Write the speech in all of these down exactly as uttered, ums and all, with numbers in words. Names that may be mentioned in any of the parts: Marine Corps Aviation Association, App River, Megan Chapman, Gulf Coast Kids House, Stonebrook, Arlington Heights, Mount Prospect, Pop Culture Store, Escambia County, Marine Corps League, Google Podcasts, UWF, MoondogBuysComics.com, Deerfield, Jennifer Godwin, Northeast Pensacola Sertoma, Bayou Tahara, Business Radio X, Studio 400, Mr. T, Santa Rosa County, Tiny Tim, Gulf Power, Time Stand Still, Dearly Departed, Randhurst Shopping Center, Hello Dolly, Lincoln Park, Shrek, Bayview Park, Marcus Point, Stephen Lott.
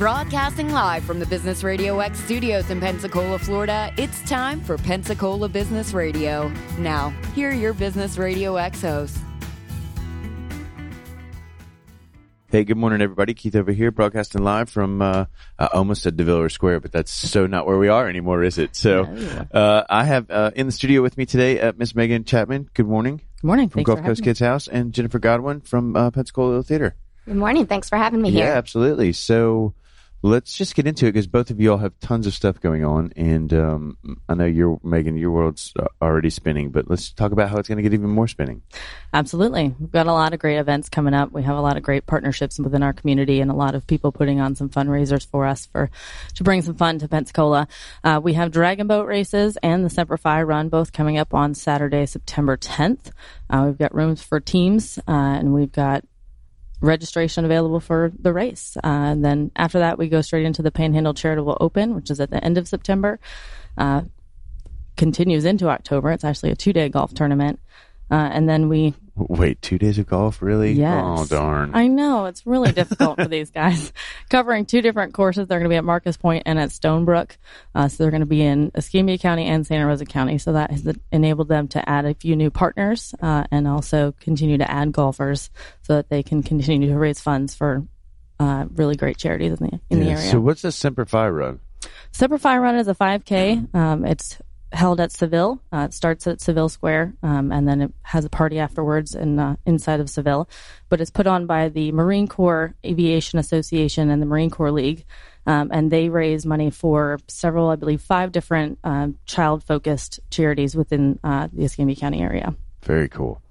Broadcasting live from the Business Radio X studios in Pensacola, Florida, it's time for Pensacola Business Radio. Now, here are your Business Radio X hosts. Hey, good morning, everybody. Keith over here, broadcasting live from, uh, I almost said Seville Square, but that's so not where we are anymore, is it? So, uh, I have, uh, in the studio with me today, uh, Miss Megan Chapman. Good morning. Good morning. From Gulf Coast Kids House, and Jennifer Godwin from, uh, Pensacola Little Theater. Good morning. Thanks for having me here. Yeah, absolutely. So, let's just get into it because both of you all have tons of stuff going on, and um, I know you're, Megan, your world's already spinning, but let's talk about how it's going to get even more spinning. Absolutely. We've got a lot of great events coming up. We have a lot of great partnerships within our community and a lot of people putting on some fundraisers for us for to bring some fun to Pensacola. Uh, we have dragon boat races and the Semper Fi run both coming up on Saturday, September tenth. Uh, we've got rooms for teams, uh, and we've got registration available for the race. Uh, and then after that, we go straight into the Panhandle Charitable Open, which is at the end of September, uh, continues into October. It's actually a two-day golf tournament. Uh, and then we... Wait, two days of golf? Really? Yes. Oh, darn. I know. It's really difficult for these guys. Covering two different courses. They're going to be at Marcus Point and at Stonebrook. Uh, so they're going to be in Escambia County and Santa Rosa County. So that has enabled them to add a few new partners uh, and also continue to add golfers so that they can continue to raise funds for uh, really great charities in the, in yeah. the area. So what's the Semper Fi run? Semper Fi run is a five K. Um, it's held at Seville. Uh, it starts at Seville Square, um, and then it has a party afterwards in, uh, inside of Seville. But it's put on by the Marine Corps Aviation Association and the Marine Corps League, um, and they raise money for several, I believe, five different um, child-focused charities within uh, the Escambia County area. Very cool.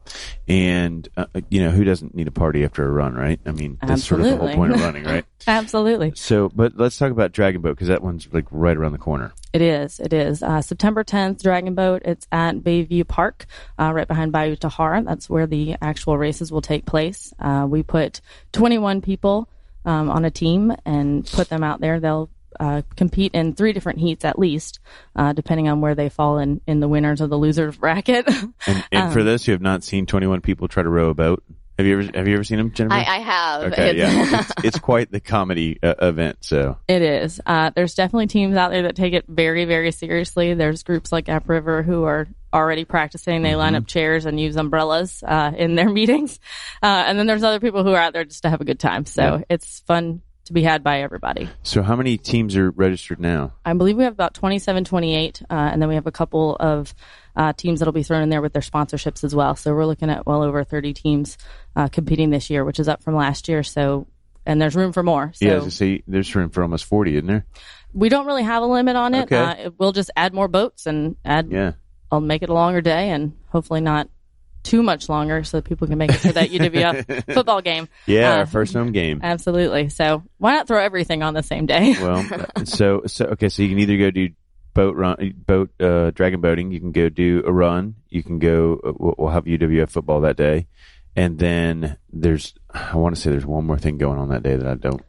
And, uh, you know, who doesn't need a party after a run, right? I mean, that's Absolutely. Sort of the whole point of running, right? Absolutely. So, but let's talk about Dragon Boat, because that one's like right around the corner. It is. It is. Uh, September tenth, Dragon Boat. It's at Bayview Park, uh, right behind Bayou Tahara. That's where the actual races will take place. Uh, we put twenty-one people um, on a team and put them out there. They'll Uh, compete in three different heats at least, uh, depending on where they fall in, in the winners or the losers bracket. and and um, for those who have not seen twenty-one people try to row a boat, have you ever have you ever seen them, Jennifer? I, I have. Okay, it's, yeah, it's, it's quite the comedy uh, event. So it is. Uh, there's definitely teams out there that take it very, very seriously. There's groups like App River who are already practicing. They mm-hmm. line up chairs and use umbrellas uh, in their meetings, uh, and then there's other people who are out there just to have a good time. So yeah. It's fun to be had by everybody. So how many teams are registered now? I believe we have about twenty-seven, twenty-eight, uh, and then we have a couple of uh, teams that'll be thrown in there with their sponsorships as well. So we're looking at well over thirty teams uh, competing this year, which is up from last year. So, and there's room for more. So. Yeah, so see, there's room for almost forty, isn't there? We don't really have a limit on it. Okay. Uh, we'll just add more boats and add. Yeah. I'll make it a longer day and hopefully not too much longer so that people can make it to that U W F football game. Yeah, uh, our first home game. Absolutely. So why not throw everything on the same day? Well, so, so okay, so you can either go do boat run, boat uh, dragon boating, you can go do a run, you can go, uh, we'll, we'll have U W F football that day, and then there's, I want to say there's one more thing going on that day that I don't.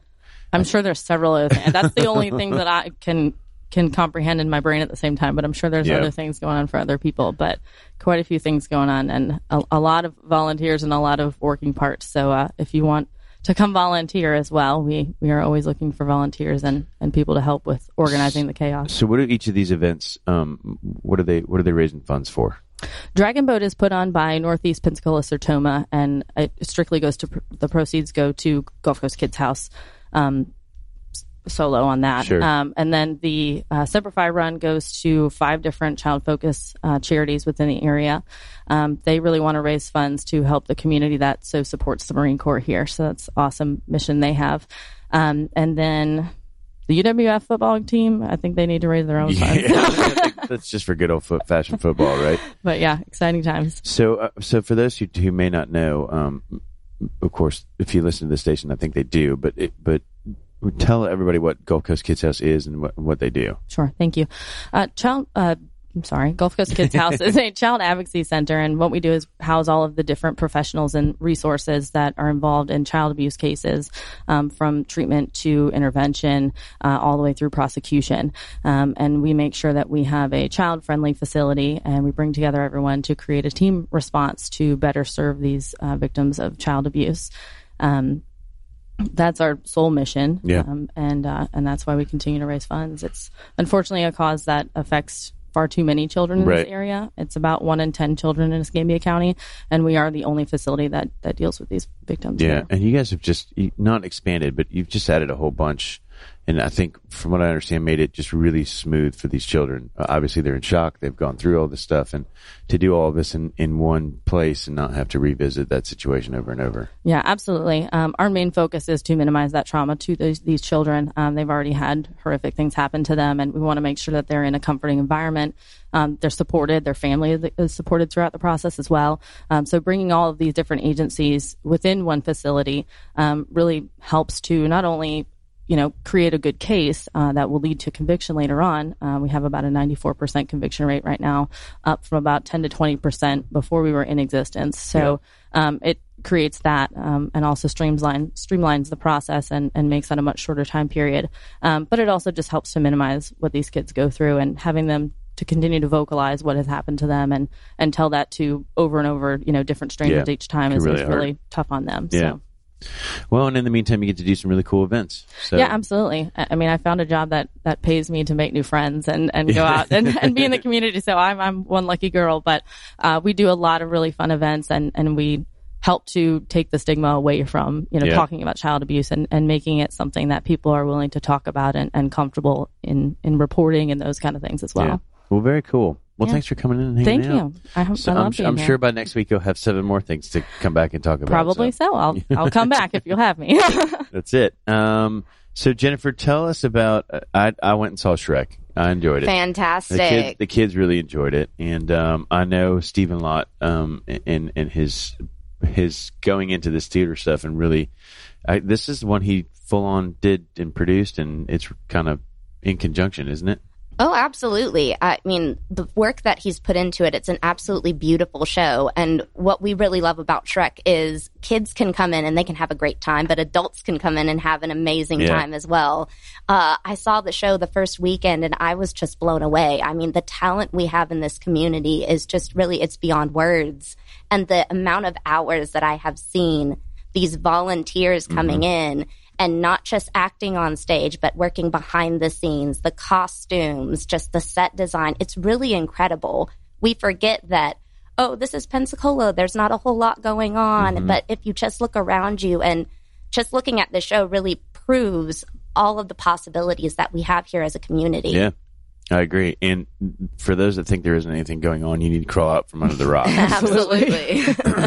I'm I, sure there's several other things. That's the only thing that I can... can comprehend in my brain at the same time, but I'm sure there's yep. other things going on for other people, but quite a few things going on and a, a lot of volunteers and a lot of working parts. So uh, if you want to come volunteer as well, we, we are always looking for volunteers and, and people to help with organizing the chaos. So what are each of these events, um, what are they what are they raising funds for? Dragon Boat is put on by Northeast Pensacola Sertoma, and it strictly goes to, pr- the proceeds go to Gulf Coast Kids House. Um, solo on that. Sure. Um, and then the uh, Semper Fi run goes to five different child-focused uh, charities within the area. Um, they really want to raise funds to help the community that so supports the Marine Corps here. So that's awesome mission they have. Um, and then the U W F football team, I think they need to raise their own funds. Yeah. That's just for good old-fashioned football, right? But yeah, exciting times. So uh, so for those who, who may not know, um, of course, if you listen to the station, I think they do, but it, but tell everybody what Gulf Coast Kids House is and what, what they do. Sure. Thank you. Uh, child, uh, I'm sorry. Gulf Coast Kids House is a child advocacy center. And what we do is house all of the different professionals and resources that are involved in child abuse cases, um, from treatment to intervention, uh, all the way through prosecution. Um, and we make sure that we have a child friendly facility and we bring together everyone to create a team response to better serve these uh, victims of child abuse. Um, that's our sole mission. Yeah. Um, and, uh, and that's why we continue to raise funds. It's unfortunately a cause that affects far too many children in right. this area. It's about one in ten children in Escambia County, and we are the only facility that, that deals with these victims. Yeah, now. And you guys have just not expanded, but you've just added a whole bunch, and I think, from what I understand, made it just really smooth for these children. Uh, obviously, they're in shock. They've gone through all this stuff, and to do all of this in, in one place and not have to revisit that situation over and over. Yeah, absolutely. Um, our main focus is to minimize that trauma to those, these children. Um, they've already had horrific things happen to them, and we want to make sure that they're in a comforting environment. Um, they're supported. Their family is supported throughout the process as well. Um, so bringing all of these different agencies within one facility um, really helps to not only you know, create a good case uh, that will lead to conviction later on. Uh, we have about a ninety-four percent conviction rate right now, up from about ten to twenty percent before we were in existence. So yeah. um, it creates that um, and also streamline, streamlines the process and, and makes that a much shorter time period. Um, but it also just helps to minimize what these kids go through, and having them to continue to vocalize what has happened to them and, and tell that to over and over, you know, different strangers yeah. each time is really, is really tough on them. Yeah. So. Well, and in the meantime, you get to do some really cool events. So. Yeah, absolutely. I mean, I found a job that, that pays me to make new friends and, and go out and, and be in the community. So I'm I'm one lucky girl, but uh, we do a lot of really fun events, and, and we help to take the stigma away from, you know, yeah. talking about child abuse and, and making it something that people are willing to talk about and, and comfortable in, in reporting and those kind of things as well. Yeah. Well, very cool. Well, yeah. thanks for coming in and hanging Thank out. Thank you. I, so I love I'm, being I'm here. sure by next week you'll have seven more things to come back and talk about. Probably so. so. I'll I'll come back if you'll have me. That's it. Um, so, Jennifer, tell us about uh, – I I went and saw Shrek. I enjoyed it. Fantastic. The kids, the kids really enjoyed it. And um, I know Stephen Lott um, and, and his his going into this theater stuff and really – this is the one he full-on did and produced, and it's kind of in conjunction, isn't it? Oh, absolutely. I mean, the work that he's put into it, it's an absolutely beautiful show. And what we really love about Shrek is kids can come in and they can have a great time, but adults can come in and have an amazing yeah. time as well. Uh, I saw the show the first weekend and I was just blown away. I mean, the talent we have in this community is just really, it's beyond words. And the amount of hours that I have seen these volunteers coming mm-hmm. in, and not just acting on stage, but working behind the scenes, the costumes, just the set design. It's really incredible. We forget that, oh, this is Pensacola. There's not a whole lot going on. Mm-hmm. But if you just look around you, and just looking at the show really proves all of the possibilities that we have here as a community. Yeah, I agree. And for those that think there isn't anything going on, you need to crawl out from under the rock. Absolutely.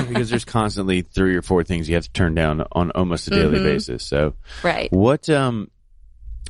Because there's constantly three or four things you have to turn down on almost a daily mm-hmm. basis. So, right. What, um,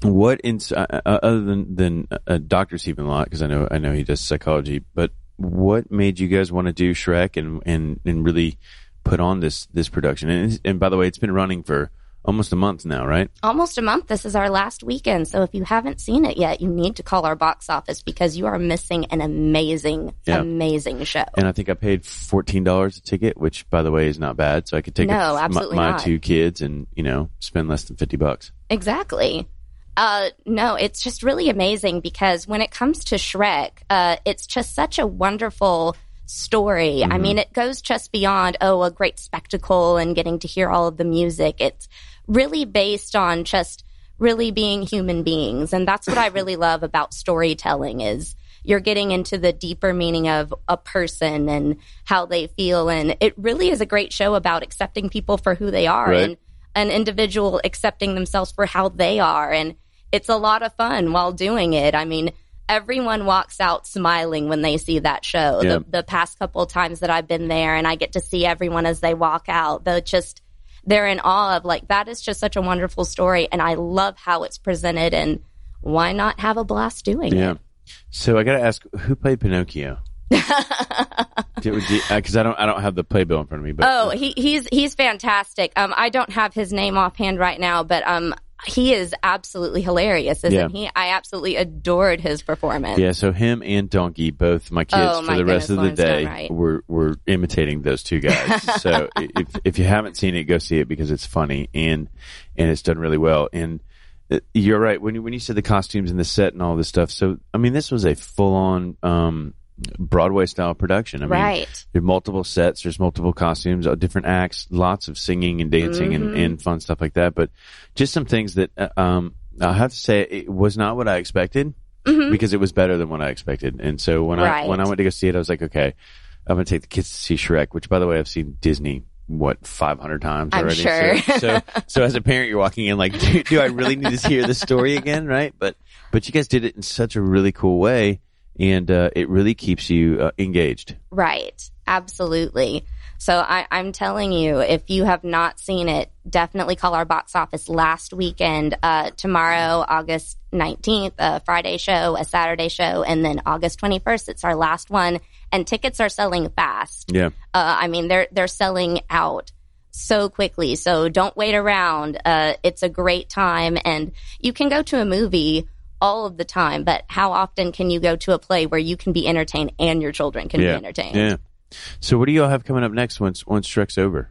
what in, uh, other than than uh, Doctor Stephen Lott, because I know I know he does psychology, but what made you guys want to do Shrek and and and really put on this this production? And, and by the way, it's been running for almost a month now, right? Almost a month. This is our last weekend. So if you haven't seen it yet, you need to call our box office because you are missing an amazing, yeah. amazing show. And I think I paid fourteen dollars a ticket, which, by the way, is not bad. So I could take no, a, my, my two kids and, you know, spend less than fifty bucks. Exactly. Uh, no, it's just really amazing because when it comes to Shrek, uh, it's just such a wonderful story. Mm-hmm. I mean, it goes just beyond, oh, a great spectacle and getting to hear all of the music. It's really based on just really being human beings. And that's what I really love about storytelling is you're getting into the deeper meaning of a person and how they feel. And it really is a great show about accepting people for who they are right. and an individual accepting themselves for how they are. And it's a lot of fun while doing it. I mean, everyone walks out smiling when they see that show. Yeah. The, the past couple of times that I've been there and I get to see everyone as they walk out, they're just, they're in awe of like, that is just such a wonderful story. And I love how it's presented and why not have a blast doing yeah. it? So I got to ask, who played Pinocchio? Because I don't, I don't have the playbill in front of me. But, oh, he, he's, he's fantastic. Um, I don't have his name offhand right now, but, um, he is absolutely hilarious, isn't yeah. he? I absolutely adored his performance. Yeah, so him and Donkey, both my kids, oh, for my the goodness, rest of the day, right. were, were imitating those two guys. So if if you haven't seen it, go see it because it's funny and and it's done really well. And you're right when you, when you said the costumes and the set and all this stuff. So I mean, this was a full on um, Broadway style production. I mean, right. There's multiple sets, there's multiple costumes, different acts, lots of singing and dancing mm-hmm. and, and fun stuff like that. But just some things that um, I have to say, it was not what I expected mm-hmm. because it was better than what I expected. And so when right. I when I went to go see it, I was like, okay, I'm going to take the kids to see Shrek, which, by the way, I've seen Disney what five hundred times already. I'm sure. so, so so as a parent, you're walking in like, do, do I really need to hear this story again? Right. But but you guys did it in such a really cool way. And uh, it really keeps you uh, engaged. Right. Absolutely. So I, I'm telling you, if you have not seen it, definitely call our box office last weekend. Uh, tomorrow, August nineteenth, a Friday show, a Saturday show, and then August twenty-first, it's our last one. And tickets are selling fast. Yeah. Uh, I mean, they're they're selling out so quickly. So don't wait around. Uh, it's a great time. And you can go to a movie all of the time, but how often can you go to a play where you can be entertained and your children can yeah. be entertained? Yeah. So what do y'all have coming up next once once Shrek's over?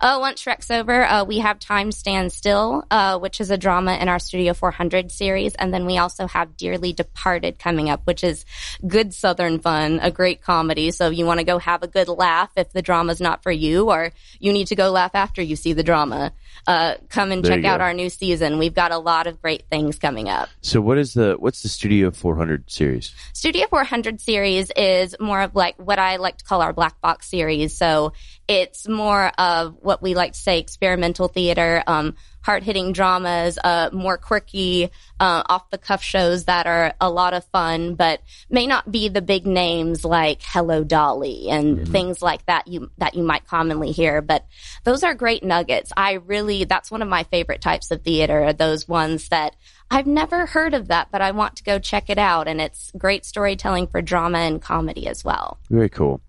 Oh, uh, once Shrek's over, uh, we have Time Stand Still, uh, which is a drama in our Studio four hundred series. And then we also have Dearly Departed coming up, which is good Southern fun, a great comedy. So if you want to go have a good laugh if the drama's not for you, or you need to go laugh after you see the drama, uh, come and there check out our new season. We've got a lot of great things coming up. So what is the what's the Studio four hundred series? Studio four hundred series is more of like what I like to call our black box series. So it's more of what we like to say experimental theater, um, hard-hitting dramas, uh, more quirky, uh, off-the-cuff shows that are a lot of fun, but may not be the big names like Hello Dolly and mm-hmm. things like that you that you might commonly hear. But those are great nuggets. I really, that's one of my favorite types of theater, are those ones that I've never heard of that, but I want to go check it out. And it's great storytelling for drama and comedy as well. Very cool.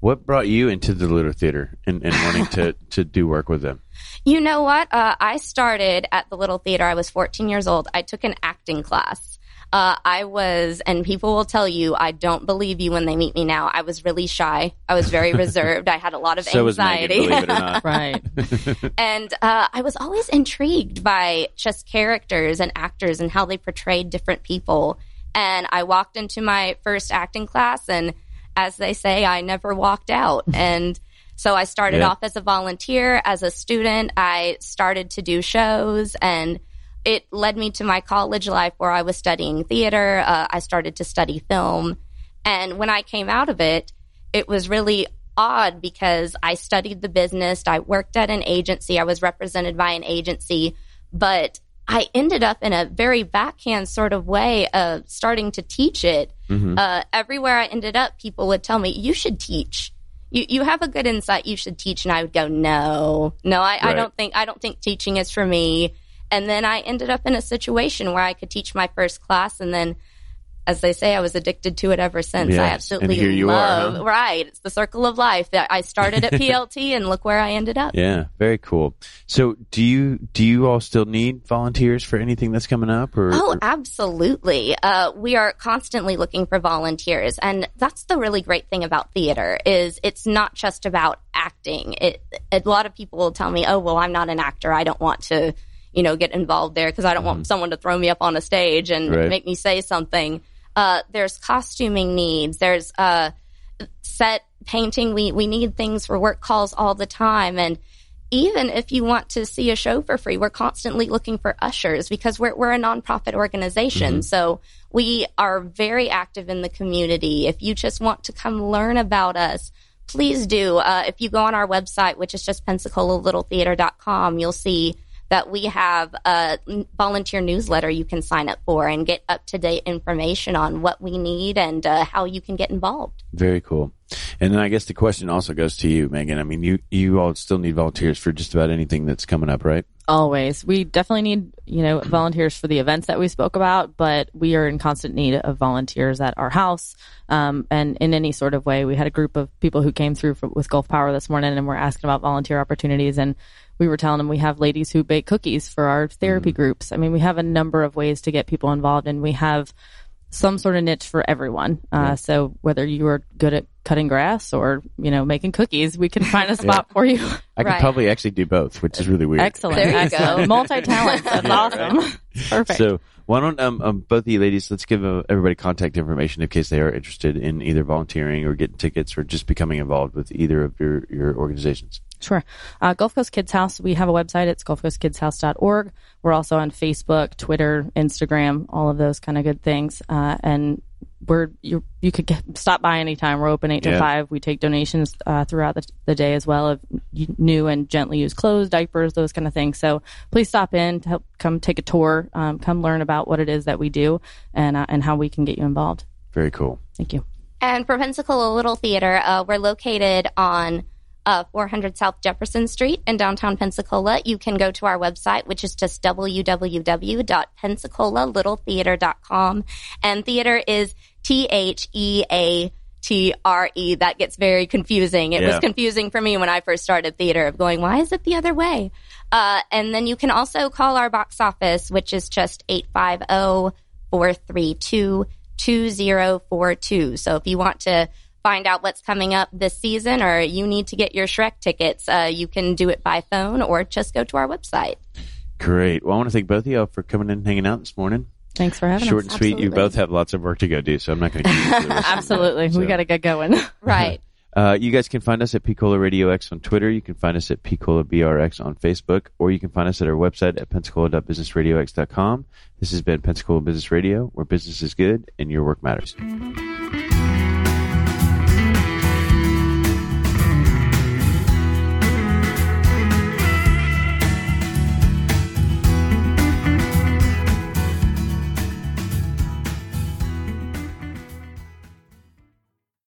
What brought you into the Little Theater and, and wanting to, to do work with them? You know what? Uh, I started at the Little Theater. I was fourteen years old. I took an acting class. Uh, I was, and people will tell you, I don't believe you when they meet me now. I was really shy. I was very reserved. I had a lot of so anxiety. Was Megan, believe it or not. Right. And uh, I was always intrigued by just characters and actors and how they portrayed different people. And I walked into my first acting class, and as they say, I never walked out. And so I started yeah. off as a volunteer. As a student, I started to do shows, and it led me to my college life where I was studying theater. Uh, I started to study film. And when I came out of it, it was really odd because I studied the business. I worked at an agency. I was represented by an agency. But I ended up in a very backhand sort of way of starting to teach it. Mm-hmm. Uh, everywhere I ended up, people would tell me, you should teach. You you have a good insight. You should teach. And I would go, no, no, I, right. I don't think I don't think teaching is for me. And then I ended up in a situation where I could teach my first class. And then, as they say, I was addicted to it ever since. Yes. I absolutely and here you love are, huh? Right. It's the circle of life. I started at P L T and look where I ended up. Yeah. Very cool. So do you do you all still need volunteers for anything that's coming up? Or, oh, or? Absolutely. Uh, we are constantly looking for volunteers. And that's the really great thing about theater is it's not just about acting. It, a lot of people will tell me, oh, well, I'm not an actor. I don't want to you know, get involved there because I don't mm. want someone to throw me up on a stage and right. make me say something. Uh, there's costuming needs. There's uh, set painting. We, we need things for work calls all the time. And even if you want to see a show for free, we're constantly looking for ushers because we're we're a nonprofit organization. Mm-hmm. So we are very active in the community. If you just want to come learn about us, please do. Uh, if you go on our website, which is just Pensacola Little Theater dot com, you'll see that we have a volunteer newsletter you can sign up for and get up-to-date information on what we need and uh, how you can get involved. Very cool. And then I guess the question also goes to you, Megan. I mean, you, you all still need volunteers for just about anything that's coming up, right? Always. We definitely need, you know, volunteers for the events that we spoke about, but we are in constant need of volunteers at our house um, and in any sort of way. We had a group of people who came through for, with Gulf Power this morning, and we're asking about volunteer opportunities, and we were telling them we have ladies who bake cookies for our therapy mm-hmm. groups. I mean, we have a number of ways to get people involved, and we have some sort of niche for everyone. Uh, yeah. So whether you are good at cutting grass or, you know, making cookies, we can find a spot yeah. for you. I right. could probably actually do both, which is really weird. Excellent. There you go. Multi-talent. That's yeah, awesome. Right. Perfect. So why don't um, um both of you ladies, let's give uh, everybody contact information in case they are interested in either volunteering or getting tickets or just becoming involved with either of your, your organizations. Sure. Uh, Gulf Coast Kids House, we have a website. It's gulf coast kids house dot org. We're also on Facebook, Twitter, Instagram, all of those kind of good things. Uh, and we're, you you could get, stop by anytime. We're open eight yeah. to five. We take donations uh, throughout the, the day as well of new and gently used clothes, diapers, those kind of things. So please stop in, to help, come take a tour, um, come learn about what it is that we do and uh, and how we can get you involved. Very cool. Thank you. And for Pensacola Little Theater, uh, we're located on Uh, four hundred South Jefferson Street in downtown Pensacola. You can go to our website, which is just w w w dot pensacola little theater dot com. And theater is T H E A T R E. That gets very confusing. It yeah. was confusing for me when I first started theater of going, why is it the other way? Uh, and then you can also call our box office, which is just eight five zero, four three two, two zero four two. So if you want to find out what's coming up this season or you need to get your Shrek tickets, uh, you can do it by phone or just go to our website. Great. Well, I want to thank both of y'all for coming in and hanging out this morning. Thanks for having Short us. Short and sweet. Absolutely. You both have lots of work to go do, so I'm not going to keep you. Absolutely. So. We got to get going. Right. Uh, you guys can find us at Pensacola Radio X on Twitter. You can find us at Pensacola B R X on Facebook, or you can find us at our website at pensacola dot business radio x dot com. This has been Pensacola Business Radio, where business is good and your work matters.